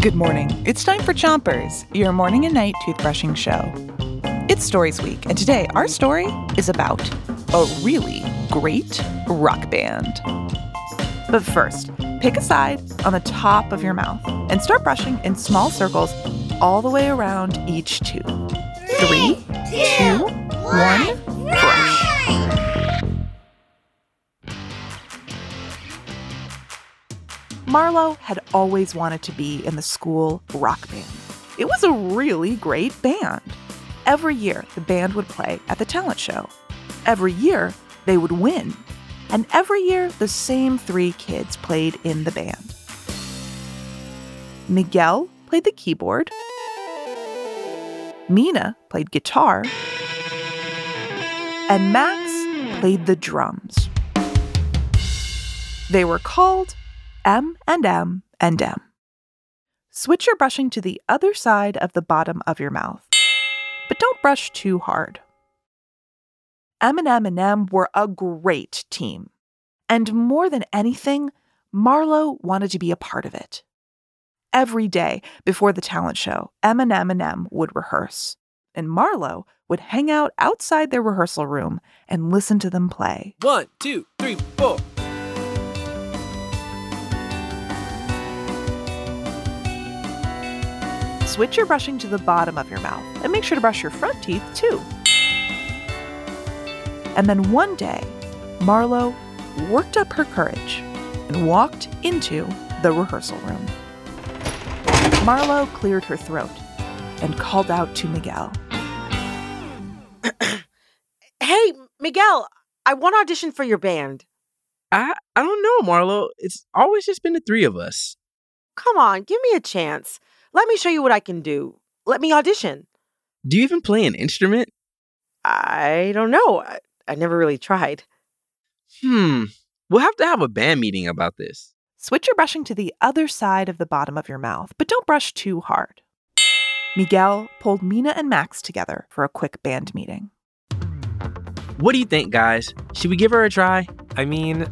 Good morning. It's time for Chompers, your morning and night toothbrushing show. It's Stories Week, and today our story is about a really great rock band. But first, pick a side on the top of your mouth and start brushing in small circles all the way around each tooth. 3, 2, 1, brush. Marlo had always wanted to be in the school rock band. It was a really great band. Every year, the band would play at the talent show. Every year, they would win. And every year, the same 3 kids played in the band. Miguel played the keyboard. Mina played guitar. And Max played the drums. They were called M&M. Switch your brushing to the other side of the bottom of your mouth. But don't brush too hard. M&M were a great team. And more than anything, Marlo wanted to be a part of it. Every day before the talent show, M&M would rehearse. And Marlo would hang out outside their rehearsal room and listen to them play. 1, 2, 3, 4. Switch your brushing to the bottom of your mouth and make sure to brush your front teeth too. And then one day, Marlo worked up her courage and walked into the rehearsal room. Marlo cleared her throat and called out to Miguel. Hey, Miguel, I want to audition for your band. I don't know, Marlo. It's always just been the 3 of us. Come on, give me a chance. Let me show you what I can do. Let me audition. Do you even play an instrument? I don't know. I never really tried. We'll have to have a band meeting about this. Switch your brushing to the other side of the bottom of your mouth, but don't brush too hard. Miguel pulled Mina and Max together for a quick band meeting. What do you think, guys? Should we give her a try? I mean,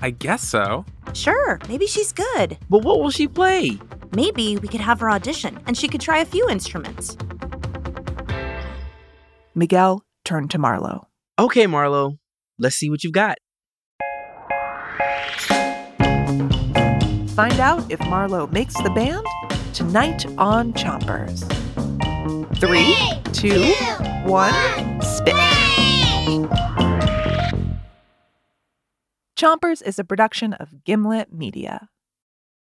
I guess so. Sure, maybe she's good. But what will she play? Maybe we could have her audition and she could try a few instruments. Miguel turned to Marlo. Okay, Marlo, let's see what you've got. Find out if Marlo makes the band tonight on Chompers. 3, 2, 1, spit. Chompers is a production of Gimlet Media.